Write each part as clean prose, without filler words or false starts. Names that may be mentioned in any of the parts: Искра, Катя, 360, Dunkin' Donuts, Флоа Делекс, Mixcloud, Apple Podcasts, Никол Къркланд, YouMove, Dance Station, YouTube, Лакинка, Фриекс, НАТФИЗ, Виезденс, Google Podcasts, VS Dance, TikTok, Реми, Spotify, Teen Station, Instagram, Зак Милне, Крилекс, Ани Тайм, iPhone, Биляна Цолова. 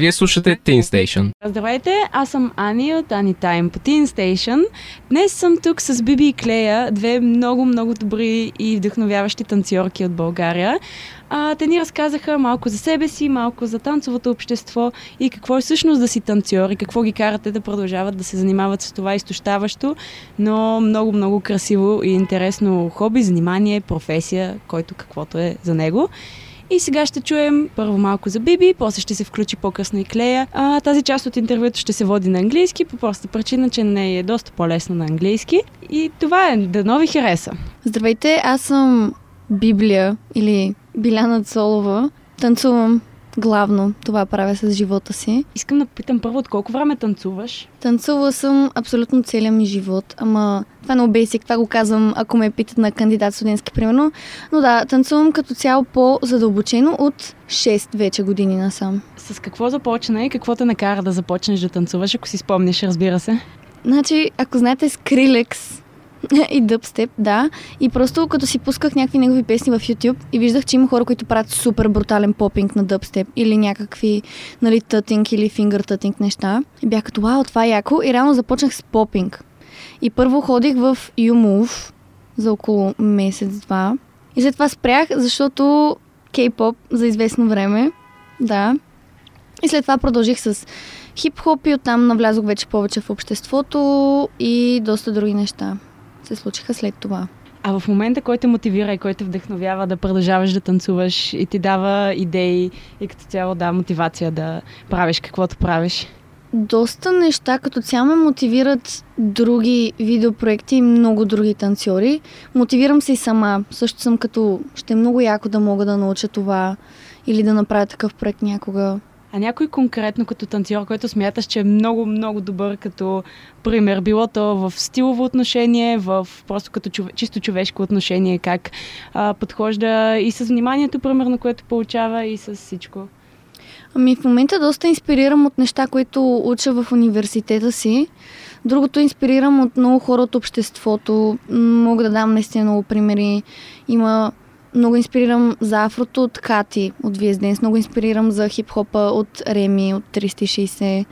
Вие слушате Teen Station. Здравейте, аз съм Ани от Ани Тайм по Teen Station. Днес съм тук с Биби и Клея, две много добри и вдъхновяващи танцорки от България. Те ни разказаха малко за себе си, малко за танцовото общество и какво е всъщност да си танцор и какво ги карате да продължават да се занимават с това изтощаващо, но много красиво и интересно хоби, занимание, професия, който каквото е за него. И сега ще чуем първо малко за Биби, после ще се включи по-късно и Клея. Тази част от интервюто ще се води на английски, по проста причина, че не е доста по-лесно на английски. И това е, дано ви хареса. Здравейте, аз съм Библия или Биляна Цолова. Танцувам главно, това правя с живота си. Искам да попитам първо, от колко време танцуваш? Танцувала съм абсолютно целия ми живот, ама това е много basic, това го казвам, ако ме питат на кандидат студентски, примерно. Но да, танцувам като цяло по-задълбочено от 6 вече години насам. С какво започна и какво те накара да започнеш да танцуваш, ако си спомниш, разбира се? Значи, ако знаете, с Крилекс и дъпстеп, да. И просто като си пусках някакви негови песни в YouTube и виждах, че има хора, които правят супер брутален попинг на дъпстеп или някакви, нали, тътинг или фингър тътинг неща. И бях като, вау, това е яко. И реално започнах с попинг. И първо ходих в YouMove за около месец-два. И след това спрях, защото кей-поп за известно време. Да. И след това продължих с хип-хоп и оттам навлязох вече повече в обществото и доста други неща се случиха след това. А в момента, който те мотивира и който те вдъхновява да продължаваш да танцуваш и ти дава идеи и като цяло да мотивация да правиш каквото правиш? Доста неща, като цяло ме мотивират други видеопроекти и много други танцори. Мотивирам се и сама. Също съм като, ще е много яко да мога да науча това или да направя такъв проект някога. А някой конкретно като танцор, който смяташ, че е много добър като пример? Било то в стилово отношение, в просто като чисто човешко отношение, как подхожда и с вниманието, примерно, което получава и с всичко? Ами в момента доста инспирирам от неща, които уча в университета си. Другото инспирирам от много хора от обществото. Мога да дам наистина много примери. Много инспирирам за афрото от Кати, от Виезденс. Много инспирирам за хип-хопа от Реми, от 360.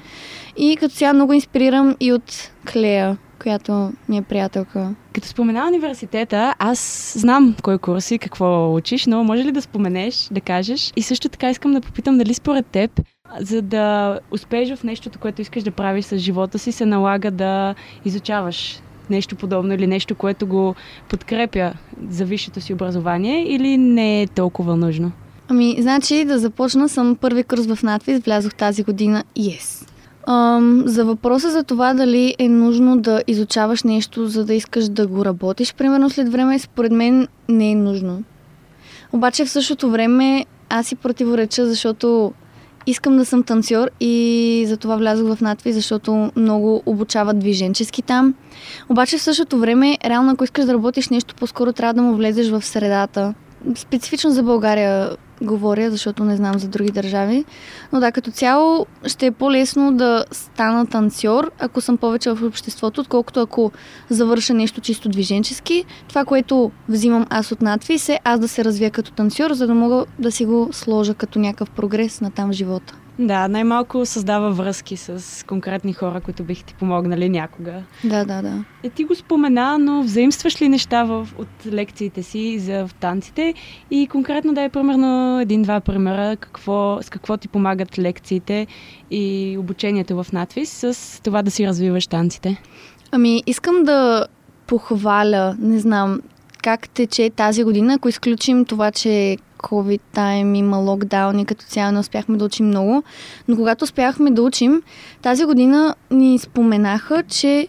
И като цяло много инспирирам и от Клея, която ми е приятелка. Като спомена университета, аз знам кой курс и какво учиш, но може ли да споменеш, да кажеш? И също така искам да попитам дали според теб, за да успееш в нещото, което искаш да правиш с живота си, се налага да изучаваш нещо подобно или нещо, което го подкрепя за висшето си образование, или не е толкова нужно? Ами, значи да започна, съм първи курс в НАТФИЗ, влязох тази година. Yes. За въпроса за това дали е нужно да изучаваш нещо, за да искаш да го работиш, примерно след време, според мен не е нужно. Обаче в същото време аз си противореча, защото искам да съм танцор и затова влязох в НАТФИЗ, защото много обучават движенчески там. Обаче в същото време, реално ако искаш да работиш нещо, по-скоро трябва да му влезеш в средата. Специфично за България говоря, защото не знам за други държави. Но да, като цяло ще е по-лесно да стана танцор, ако съм повече в обществото, отколкото ако завърша нещо чисто движенчески. Това, което взимам аз от НАТФИЗ, е аз да се развия като танцор, за да мога да си го сложа като някакъв прогрес на там в живота. Да, най-малко създава връзки с конкретни хора, които бих ти помогнали някога. Да. Ти го спомена, но взаимстваш ли неща от лекциите си за танците? И конкретно дай примерно един-два примера, с какво ти помагат лекциите и обучението в НАТФИЗ с това да си развиваш танците? Ами, искам да похваля, не знам, как тече тази година, ако изключим това, че COVID тайм, има локдаун и като цяло не успяхме да учим много. Но когато успяхме да учим, тази година ни споменаха, че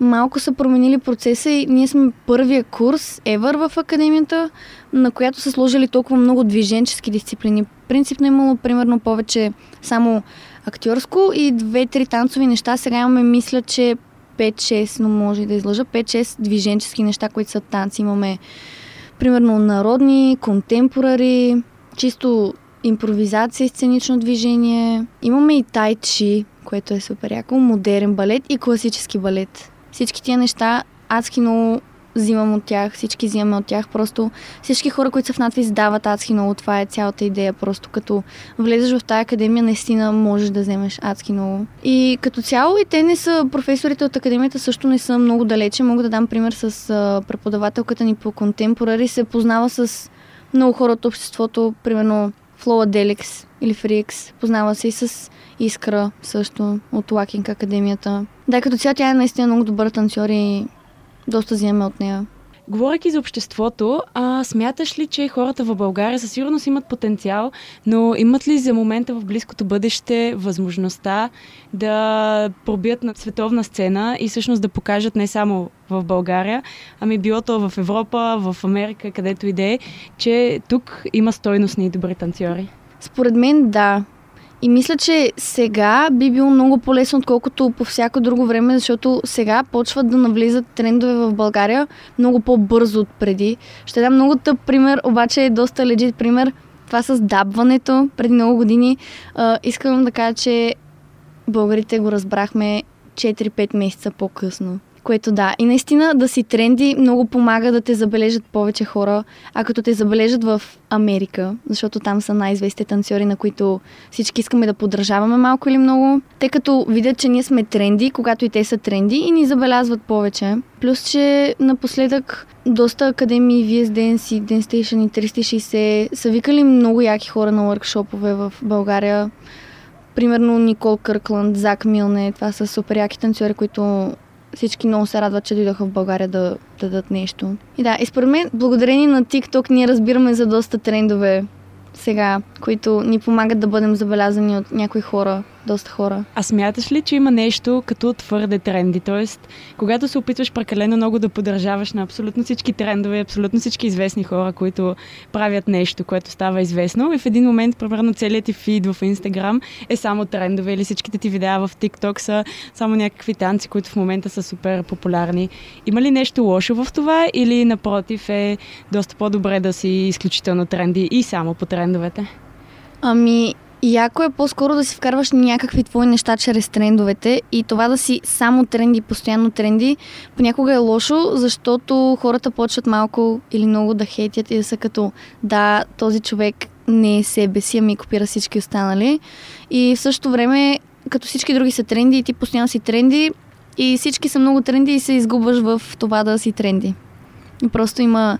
малко са променили процеса и ние сме първия курс ever в академията, на която са сложили толкова много движенчески дисциплини. Принципно имало примерно повече само актьорско и 2-3 танцови неща. Сега имаме, мисля, че 5-6, но може да излъжа, 5-6 движенчески неща, които са танци. Имаме примерно народни, контемпорари, чисто импровизация, сценично движение. Имаме и тайчи, което е супер яко, модерен балет и класически балет. Всички тия неща адски много взимам от тях, всички взимаме от тях. Просто всички хора, които са в НАТФИЗ, дават адски много. Това е цялата идея. Просто като влезеш в тази академия, наистина можеш да вземеш адски много. И като цяло и те не са, професорите от академията също не са много далече. Мога да дам пример с преподавателката ни по контемпорари. Се познава с много хора от обществото, примерно Флоа Делекс или Фриекс. Познава се и с Искра също от Лакинка академията. Да, като цяло тя е наистина много добър танцор и доста взимаме от нея. Говорейки за обществото, смяташ ли, че хората в България със сигурност имат потенциал, но имат ли за момента в близкото бъдеще възможността да пробият на световна сцена и всъщност да покажат не само в България, ами било то в Европа, в Америка, където и да е, че тук има стойностни и добри танцори? Според мен да. И мисля, че сега би било много по-лесно, отколкото по всяко друго време, защото сега почват да навлизат трендове в България много по-бързо от преди. Ще дам много тъп пример, обаче е доста legit пример. Това с дабването преди много години. Искам да кажа, че българите го разбрахме 4-5 месеца по-късно. Което да. И наистина да си тренди много помага да те забележат повече хора, а като те забележат в Америка, защото там са най-известните танцори, на които всички искаме да поддържаваме малко или много. Те като видят, че ние сме тренди, когато и те са тренди и ни забелязват повече. Плюс, че напоследък доста академии, VS Dance, Dance Station и 360 са викали много яки хора на уъркшопове в България. Примерно Никол Къркланд, Зак Милне, това са супер яки танцори, които всички много се радват, че дойдоха в България да дадат нещо. И да, и според мен, благодарение на TikTok ние разбираме за доста трендове сега, които ни помагат да бъдем забелязани от някои хора, доста хора. А смяташ ли, че има нещо като твърде тренди? Тоест, когато се опитваш прекалено много да поддържаваш на абсолютно всички трендове, абсолютно всички известни хора, които правят нещо, което става известно, и в един момент, примерно, целият ти фид в Instagram е само трендове или всичките ти видеа в TikTok са само някакви танци, които в момента са супер популярни. Има ли нещо лошо в това или напротив е доста по-добре да си изключително тренди и само по трендовете? Ами, яко е по-скоро да си вкарваш някакви твои неща чрез трендовете и това да си само тренди, постоянно тренди, понякога е лошо, защото хората почват малко или много да хейтят и да са като да, този човек не е себе си, ами копира всички останали. И в същото време, като всички други са тренди и ти постоянно си тренди и всички са много тренди и се изгубваш в това да си тренди. И просто има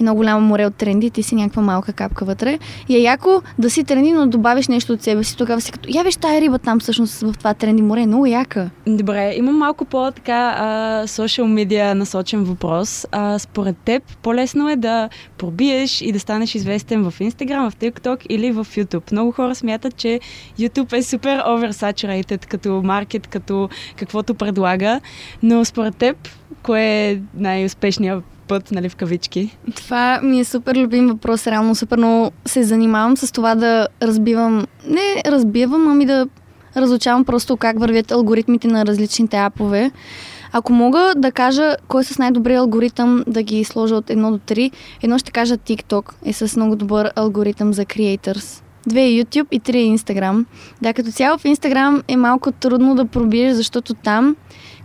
едно голямо море от тренди, ти си някаква малка капка вътре. И е яко да си тренди, но добавиш нещо от себе си. Тогава си като, я виж тая риба там всъщност в това тренди море, много яка. Добре, имам малко по-така социал медиа насочен въпрос. Според теб по-лесно е да пробиеш и да станеш известен в Instagram, в TikTok или в YouTube. Много хора смятат, че YouTube е супер oversaturated като маркет, като каквото предлага. Но според теб, кое е най-успешният път, нали, в кавички? Това ми е супер любим въпрос, реално супер много се занимавам с това да разбивам, ами да разучавам просто как вървят алгоритмите на различните апове. Ако мога да кажа кой е с най-добрия алгоритъм да ги сложа от 1 до 3, едно ще кажа TikTok е с много добър алгоритъм за creators. 2 е YouTube и 3 е Instagram. Да, като цяло в Instagram е малко трудно да пробиеш, защото там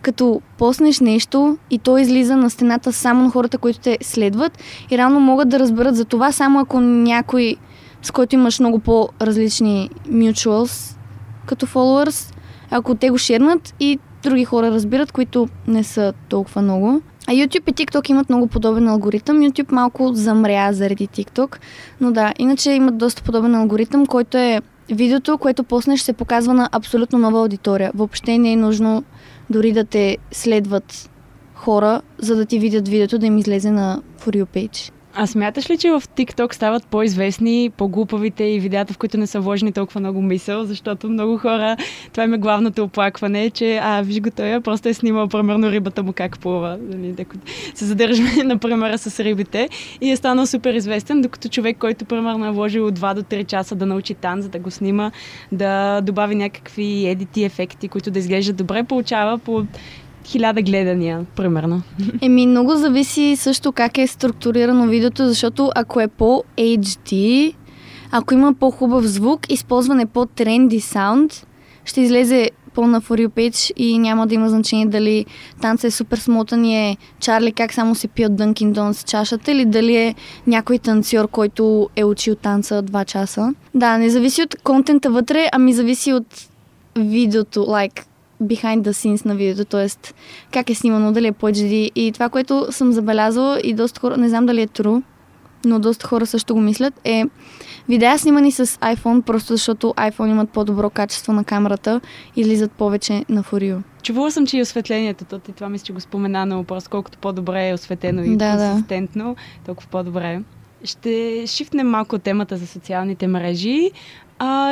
като поснеш нещо и то излиза на стената само на хората, които те следват и реално могат да разберат за това, само ако някой, с който имаш много по-различни mutuals като followers, ако те го шернат и други хора разбират, които не са толкова много. А YouTube и TikTok имат много подобен алгоритъм. YouTube малко замря заради TikTok, но да, иначе имат доста подобен алгоритъм, който е видеото, което поснеш, се показва на абсолютно нова аудитория. Въобще не е нужно дори да те следват хора, за да ти видят видеото, да им излезе на For You Page. А смяташ ли, че в TikTok стават по-известни, по-глупавите и видеята, в които не са вложени толкова много мисъл, защото много хора, това им е главното оплакване, че виж го той, просто е снимал, примерно, рибата му как плува. Ако се задържаме на примера с рибите и е станал супер известен, докато човек, който, примерно, е вложил 2 до 3 часа да научи танц, да го снима, да добави някакви едити, ефекти, които да изглеждат добре, получава по 1000 гледания, примерно. Много зависи също как е структурирано видеото, защото ако е по-HD, ако има по-хубав звук, използване по-тренди саунд, ще излезе пълна For You page и няма да има значение дали танца е супер смутан и е Чарли как само се пият Dunkin' Donuts с чашата или дали е някой танцор, който е учил танца 2 часа. Да, не зависи от контента вътре, ами зависи от видеото, behind the scenes на видеото, т.е. как е снимано, дали е по HD. И това, което съм забелязала и доста хора, не знам дали е true, но доста хора също го мислят, е видеа снимани с iPhone, просто защото iPhone имат по-добро качество на камерата и излизат повече на For You. Чувала съм, че и осветлението, тото и това мисля, че го спомена, но просто колкото по-добре е осветено и консистентно, толкова по-добре. Ще шифтнем малко темата за социалните мрежи.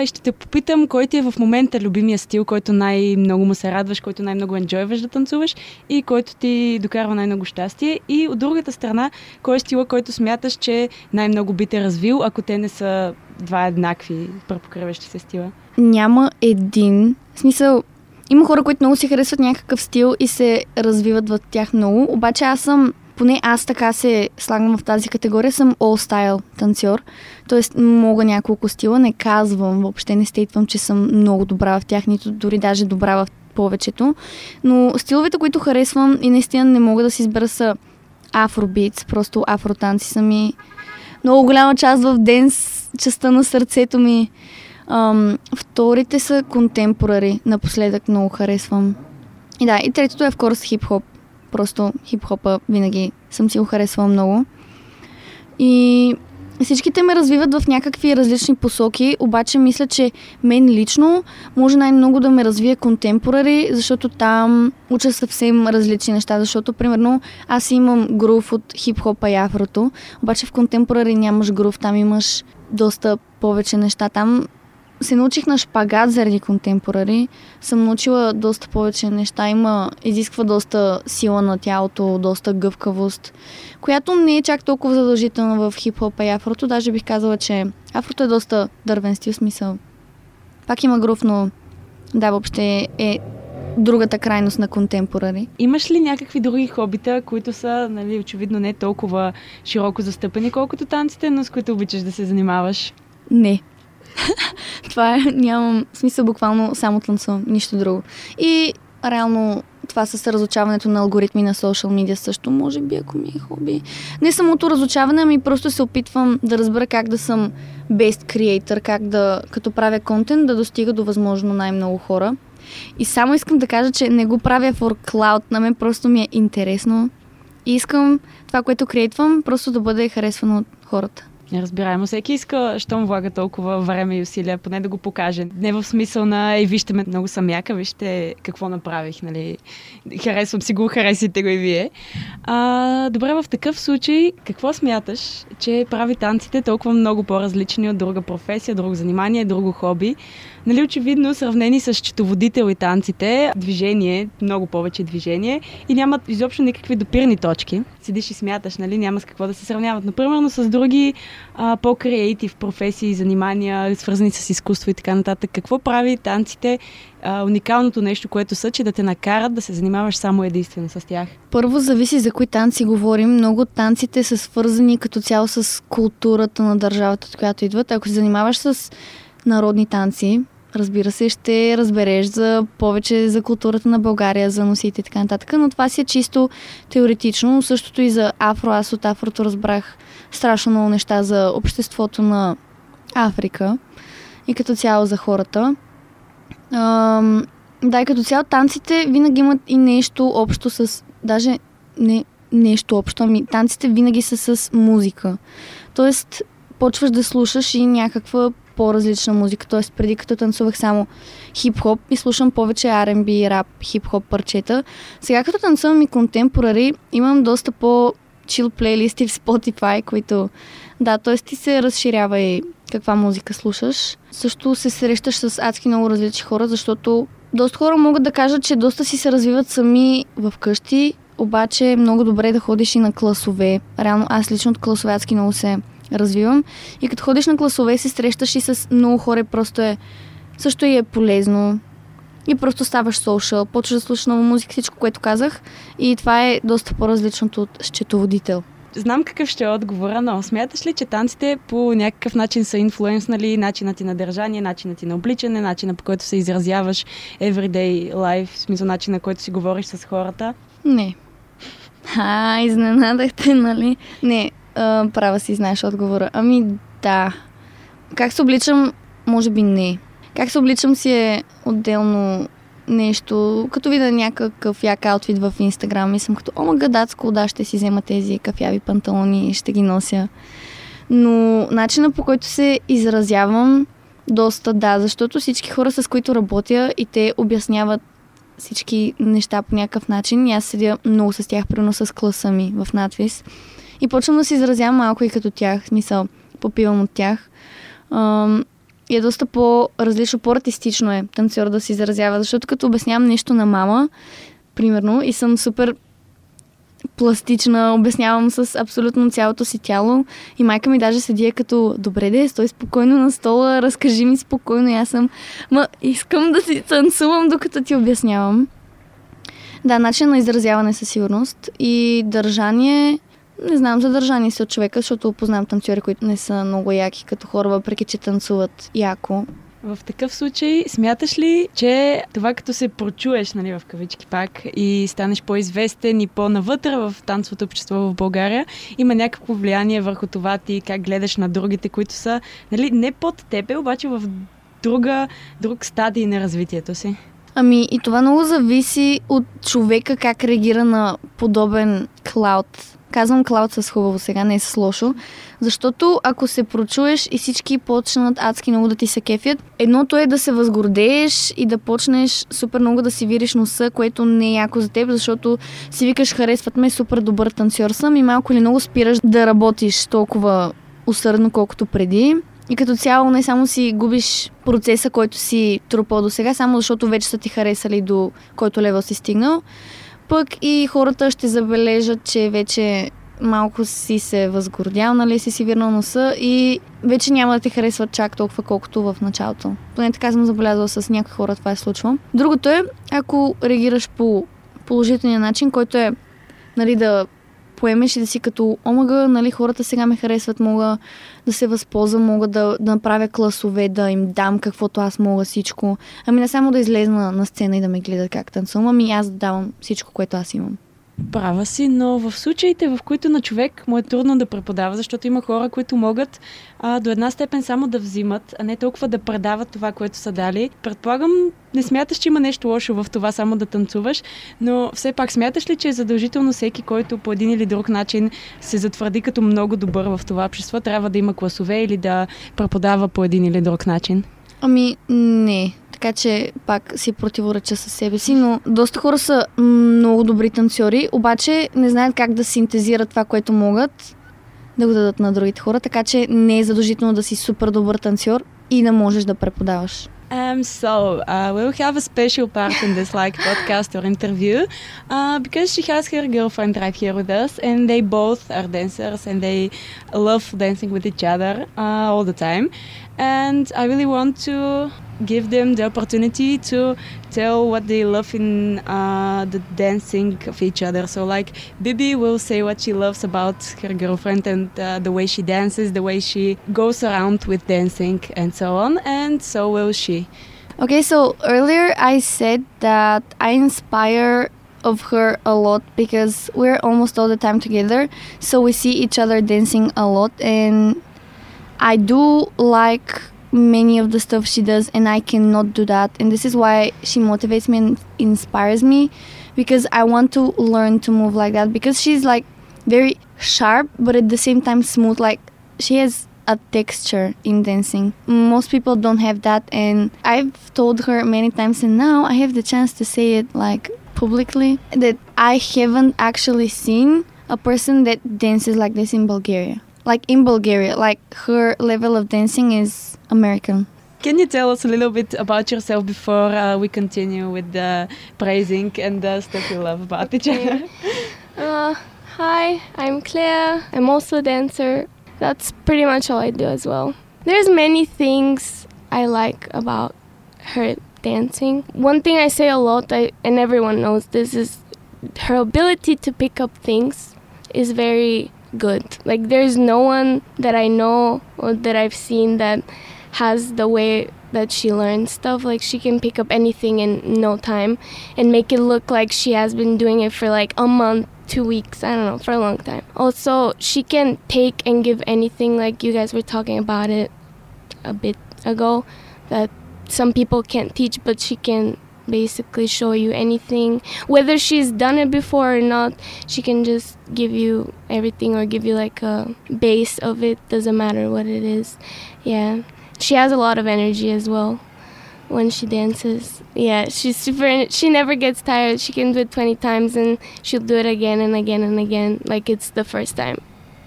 Ще те попитам, кой ти е в момента любимия стил, който най-много му се радваш, който най-много енджойваш да танцуваш и който ти докарва най-много щастие. И от другата страна, кой е стила, който смяташ, че най-много би те развил, ако те не са два еднакви препокриващи се стила? Няма един. В смисъл, има хора, които много си харесват някакъв стил и се развиват в тях много, обаче поне аз така се слагам в тази категория, съм all-style танцор. Тоест мога няколко стила, не казвам, въобще не стейтвам, че съм много добра в тях, нито дори даже добра в повечето. Но стиловете, които харесвам и наистина не мога да си избера са афробитс, просто афротанци са ми. Много голяма част в денс, частта на сърцето ми. Вторите са контемпорари, напоследък много харесвам. И да, и третото е в корс хип-хоп. Просто хип-хопа винаги съм си го харесвала много. И всичките ме развиват в някакви различни посоки, обаче мисля, че мен лично може най-много да ме развие контемпорари, защото там уча съвсем различни неща, защото примерно аз имам грув от хип-хопа и афрото, обаче в контемпорари нямаш грув, там имаш доста повече неща. Там се научих на шпагат заради контемпорари. Съм научила доста повече неща. Изисква доста сила на тялото, доста гъвкавост, която не е чак толкова задължителна в хип-хопа и афрото. Даже бих казала, че афрото е доста дървен стил, смисъл. Пак има грув, но да, въобще е другата крайност на контемпорари. Имаш ли някакви други хобита, които са, очевидно не толкова широко застъпени, колкото танците, но с които обичаш да се занимаваш? Не. Това нямам смисъл, буквално само танцувам, нищо друго. И реално това с разучаването на алгоритми на social media също може би, ако ми е хобби. Не самото разучаване, ами просто се опитвам да разбера как да съм best creator, как да, като правя контент, да достига до възможно най-много хора. И само искам да кажа, че не го правя for cloud, на мен просто ми е интересно. И искам това, което креатвам, просто да бъде харесвано от хората. Разбираемо, всеки иска, щом влага толкова време и усилия, поне да го покаже. Не в смисъл на вижте ме, много съм яка, вижте какво направих, Харесвам си го, харесите го и вие. Добре, в такъв случай, какво смяташ, че прави танците толкова много по-различни от друга професия, друго занимание, друго хобби? Очевидно, сравнени с счетоводител и танците, движение, много повече движение и нямат изобщо никакви допирни точки. Седиш и смяташ, няма с какво да се сравняват. Например, с други по-креатив професии, занимания, свързани с изкуство и така нататък. Какво прави танците уникалното нещо, което са, че да те накарат да се занимаваш само единствено с тях? Първо зависи за кои танци говорим. Много от танците са свързани като цяло с културата на държавата, от която идват. Ако се занимаваш с народни танци, разбира се, ще разбереш повече за културата на България, за носите и така нататък, но това си е чисто теоретично. Същото и за афро. Аз от афрото разбрах страшно много неща за обществото на Африка и като цяло за хората. И като цяло танците винаги имат и нещо общо с... Даже не нещо общо, ами танците винаги са с музика. Тоест, почваш да слушаш и някаква по-различна музика, т.е. преди като танцувах само хип-хоп и слушам повече R&B, рап, хип-хоп парчета. Сега като танцувам и контемпорари, имам доста по-чил плейлисти в Spotify, които т.е. ти се разширява и каква музика слушаш. Също се срещаш с адски много различни хора, защото доста хора могат да кажат, че доста си се развиват сами в къщи, обаче е много добре да ходиш и на класове. Реално аз лично от класове адски много се развивам. И като ходиш на класове, се срещаш и с много хора, също и е полезно. И просто ставаш social, почваш да слушаш нова музика, всичко, което казах. И това е доста по-различното от счетоводител. Знам какъв ще е отговора, но смяташ ли, че танците по някакъв начин са инфлуенснали начина ти на държание, начина ти на обличане, начина по който се изразяваш everyday life, в смисъл начина, който си говориш с хората? Не. Изненадахте, нали? Не, права си, знаеш отговора. Ами да. Как се обличам, може би не. Как се обличам си е отделно нещо, като видя някакъв як аутфит в Instagram и съм като омагадатско, да, ще си взема тези кафяви панталони и ще ги нося. Но начина, по който се изразявам, доста да, защото всички хора, с които работя, и те обясняват всички неща по някакъв начин. И аз седя много с тях, примерно с класа ми в НАТФИЗ. И почвам да се изразявам малко и като тях, в смисъл, попивам от тях. И е доста по-различно, по-артистично е танцор да се изразява, защото като обяснявам нещо на мама, примерно, и съм супер пластична, обяснявам с абсолютно цялото си тяло и майка ми даже седи като добре де, стой спокойно на стола, разкажи ми спокойно, и аз съм искам да си танцувам, докато ти обяснявам. Да, начин на изразяване със сигурност и държание. Не знам за държание си от човека, защото познавам танцори, които не са много яки като хора, въпреки че танцуват яко. В такъв случай, смяташ ли, че това като се прочуеш, нали, в кавички пак, и станеш по-известен и по-навътре в танцовото общество в България, има някакво влияние върху това ти, как гледаш на другите, които са, нали, не под тебе, обаче в друг стадий на развитието си? Ами и това много зависи от човека как реагира на подобен клауд. Казвам клауд с хубаво сега, не е с лошо. Защото ако се прочуеш и всички почнат адски много да ти се кефят, едното е да се възгордееш и да почнеш супер много да си вириш носа, което не е яко за теб, защото си викаш, харесват ме, супер добър танцор съм, и малко или много спираш да работиш толкова усърдно, колкото преди. И като цяло не само си губиш процеса, който си трупал до сега, само защото вече са ти харесали до който левел си стигнал. Пък и хората ще забележат, че вече малко си се възгордял, нали, си вирнал носа и вече няма да те харесват чак толкова, колкото в началото. Поне така съм забелязала с някакви хора, това е случва. Другото е, ако реагираш по положителния начин, който е, нали, да поемеш и да си като омага, нали, хората сега ме харесват, мога да се възползвам, мога да направя класове, да им дам каквото аз мога, всичко. Ами не само да излезна на сцена и да ме гледат как танцувам, ами аз да давам всичко, което аз имам. Права си, но в случаите, в които на човек му е трудно да преподава, защото има хора, които могат до една степен само да взимат, а не толкова да предават това, което са дали. Предполагам, не смяташ, че има нещо лошо в това само да танцуваш, но все пак смяташ ли, че е задължително всеки, който по един или друг начин се затвърди като много добър в това общество, трябва да има класове или да преподава по един или друг начин? Ами не. Така че пак си противореча със себе си, но доста хора са много добри танцори, обаче не знаят как да синтезират това, което могат, да го дадат на другите хора, така че не е задължително да си супер добър танцор и да можеш да преподаваш. We'll have a special part in this like podcast or interview because she has her girlfriend right here with us, and they both are dancers and they love dancing with each other all the time. And I really want to give them the opportunity to tell what they love in the dancing of each other. So like Bibi will say what she loves about her girlfriend and the way she dances, the way she goes around with dancing and so on. And so will she. Okay, so earlier I said that I inspire of her a lot because we're almost all the time together. So we see each other dancing a lot, and I do like many of the stuff she does, and I cannot do that, and this is why she motivates me and inspires me, because I want to learn to move like that, because she's like very sharp but at the same time smooth, like she has a texture in dancing. Most people don't have that, and I've told her many times, and now I have the chance to say it like publicly, that I haven't actually seen a person that dances like this in Bulgaria. Like in Bulgaria, like her level of dancing is American. Can you tell us a little bit about yourself before we continue with the praising and the stuff you love about each other? Hi, I'm Claire. I'm also a dancer. That's pretty much all I do as well. There's many things I like about her dancing. One thing I say a lot, and everyone knows this, is her ability to pick up things is very good. Like, there's no one that I know or that I've seen that has the way that she learns stuff. Like, she can pick up anything in no time and make it look like she has been doing it for like a month, 2 weeks, I don't know, for a long time. Also, she can take and give anything, like you guys were talking about it a bit ago, that some people can't teach, but she can basically show you anything. Whether she's done it before or not, she can just give you everything or give you like a base of it, doesn't matter what it is. Yeah. She has a lot of energy as well when she dances. Yeah, she never gets tired. She can do it 20 times and she'll do it again and again and again, like it's the first time.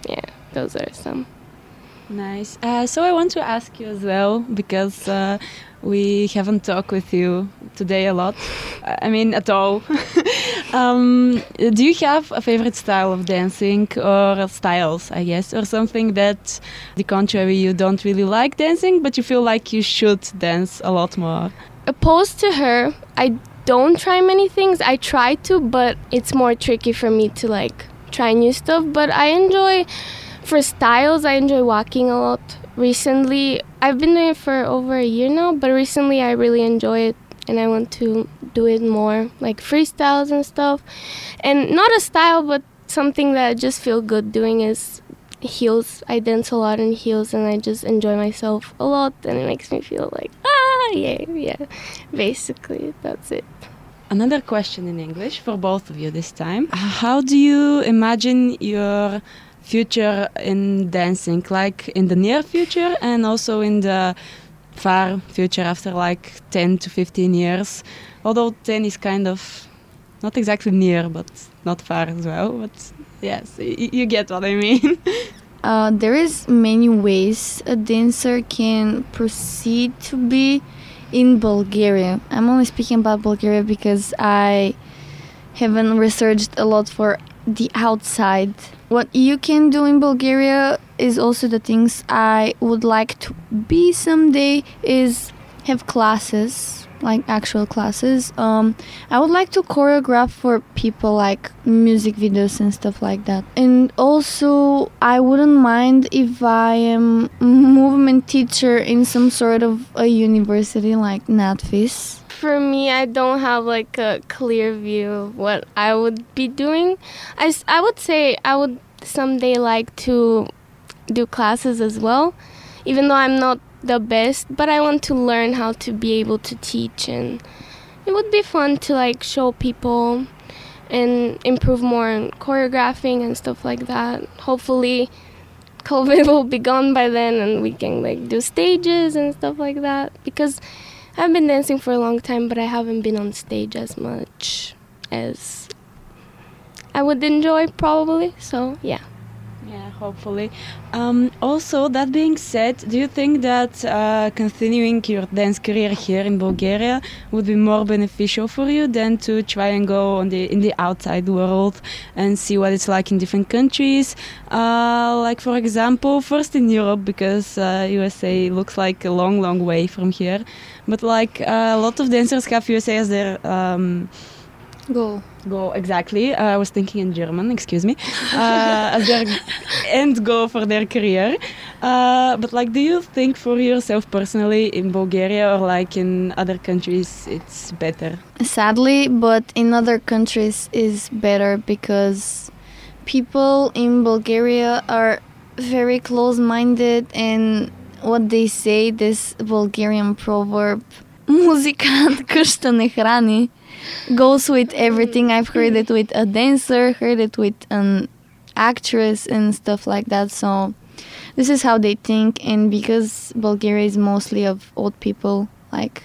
Yeah, those are some. Nice. So I want to ask you as well, because we haven't talked with you today a lot. I mean, at all. Do you have a favorite style of dancing or styles, I guess, or something that, the contrary, you don't really like dancing, but you feel like you should dance a lot more? Opposed to her, I don't try many things. I try to, but it's more tricky for me to like try new stuff. But I enjoy... For styles, I enjoy walking a lot. Recently, I've been doing it for over a year now, but recently I really enjoy it and I want to do it more, like freestyles and stuff. And not a style, but something that I just feel good doing is heels. I dance a lot in heels and I just enjoy myself a lot and it makes me feel like, yeah. Basically, that's it. Another question in English for both of you this time. How do you imagine your future in dancing, like in the near future and also in the far future after like 10 to 15 years? Although 10 is kind of not exactly near, but not far as well. But yes, you get what I mean. There is many ways a dancer can proceed to be in Bulgaria. I'm only speaking about Bulgaria because I haven't researched a lot for the outside. What you can do in Bulgaria is also the things I would like to be someday, is have classes, like actual classes. I would like to choreograph for people, like music videos and stuff like that. And also, I wouldn't mind if I am movement teacher in some sort of a university like NATFIZ. For me, I don't have like a clear view of what I would be doing. I would say I would someday like to do classes as well, even though I'm not the best, but I want to learn how to be able to teach, and it would be fun to like show people and improve more in choreographing and stuff like that. Hopefully COVID will be gone by then and we can like do stages and stuff like that, because I've been dancing for a long time, but I haven't been on stage as much as I would enjoy probably, so yeah. Yeah, hopefully. Also, that being said, do you think that continuing your dance career here in Bulgaria would be more beneficial for you than to try and go in the outside world and see what it's like in different countries? Like, for example, first in Europe, because USA looks like a long, long way from here. But like a lot of dancers have USA as their... Goal, exactly. I was thinking in German, excuse me. As their end goal for their career. But like, do you think for yourself personally in Bulgaria or like in other countries it's better? Sadly, but in other countries is better, because people in Bulgaria are very close-minded, and what they say, this Bulgarian proverb, музикант къща не храни, goes with everything. I've heard it with a dancer, heard it with an actress and stuff like that. So this is how they think. And because Bulgaria is mostly of old people, like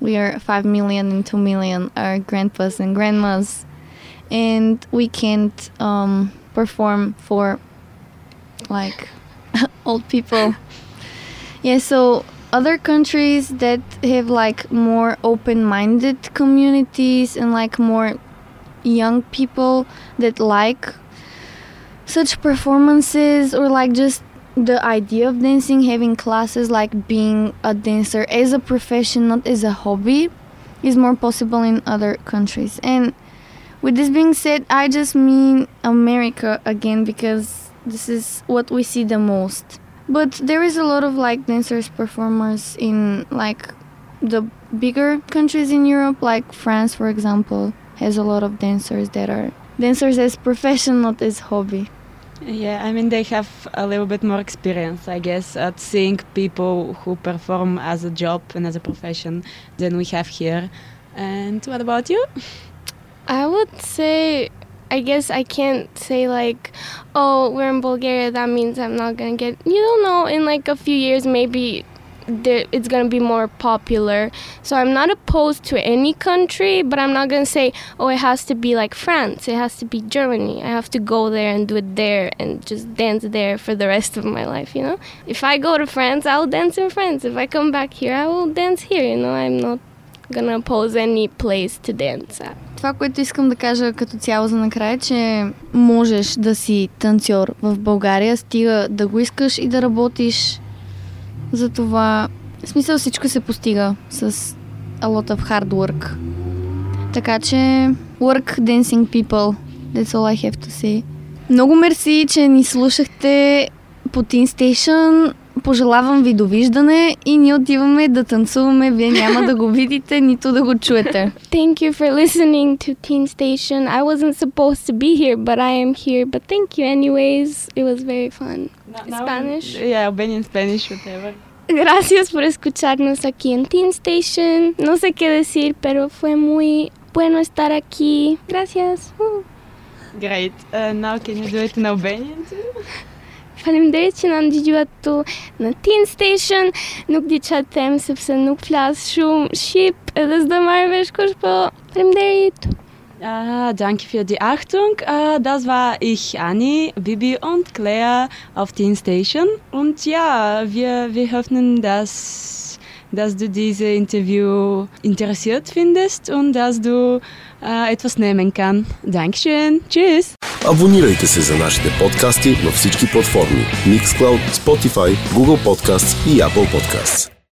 we are 5 million and 2 million are grandpas and grandmas, and we can't perform for like old people. Yeah, so other countries that have like more open-minded communities and like more young people that like such performances, or like just the idea of dancing, having classes, like being a dancer as a profession, not as a hobby, is more possible in other countries. And with this being said, I just mean America again, because This is what we see the most. But there is a lot of like dancers, performers in like the bigger countries in Europe, like France, for example, has a lot of dancers that are dancers as profession, not as hobby. Yeah, I mean, they have a little bit more experience, I guess, at seeing people who perform as a job and as a profession than we have here. And what about you? I would say, I guess I can't say like, oh, we're in Bulgaria, that means I'm not going to get, you don't know, in like a few years, maybe it's going to be more popular. So I'm not opposed to any country, but I'm not going to say, oh, it has to be like France, it has to be Germany. I have to go there and do it there and just dance there for the rest of my life, you know? If I go to France, I'll dance in France. If I come back here, I will dance here, you know? I'm not going to oppose any place to dance at. Това, което искам да кажа като цяло за накрая, че можеш да си танцьор в България, стига да го искаш и да работиш. Затова, в смисъл, всичко се постига с a lot of hard work. Така че, work dancing people, that's all I have to say. Много мерси, че ни слушахте по Teen Station. Пожелавам ви довиждане и ние отиваме да танцуваме. Вие няма да го видите, нито да го чуете. Thank you for listening to Teen Station. I wasn't supposed to be here, but I am here. But thank you anyways. It was very fun. Now, Spanish? Yeah, Albanian Spanish, whatever. Gracias por escucharnos aquí en Teen Station. No sé qué decir, pero fue muy bueno estar aquí. Gracias. Great. Now can you do it in Albanian too? Faleminderit që na ndëgjuat këtu në Teen Station. Nuk di çfarë them sepse nuk flas shumë shqip edhe s'do marr vesh kush, po faleminderit. Danke für die Achtung. Das war ich, Anni, Bibi und Claire auf Teen Station. Und ja, wir hoffen, dass du dieses Interview interessiert findest und dass du etwas nehmen kannst. Dankeschön. Tschüss. Абонирайте се за нашите подкасти на всички платформи Mixcloud, Spotify, Google Podcasts и Apple Podcasts.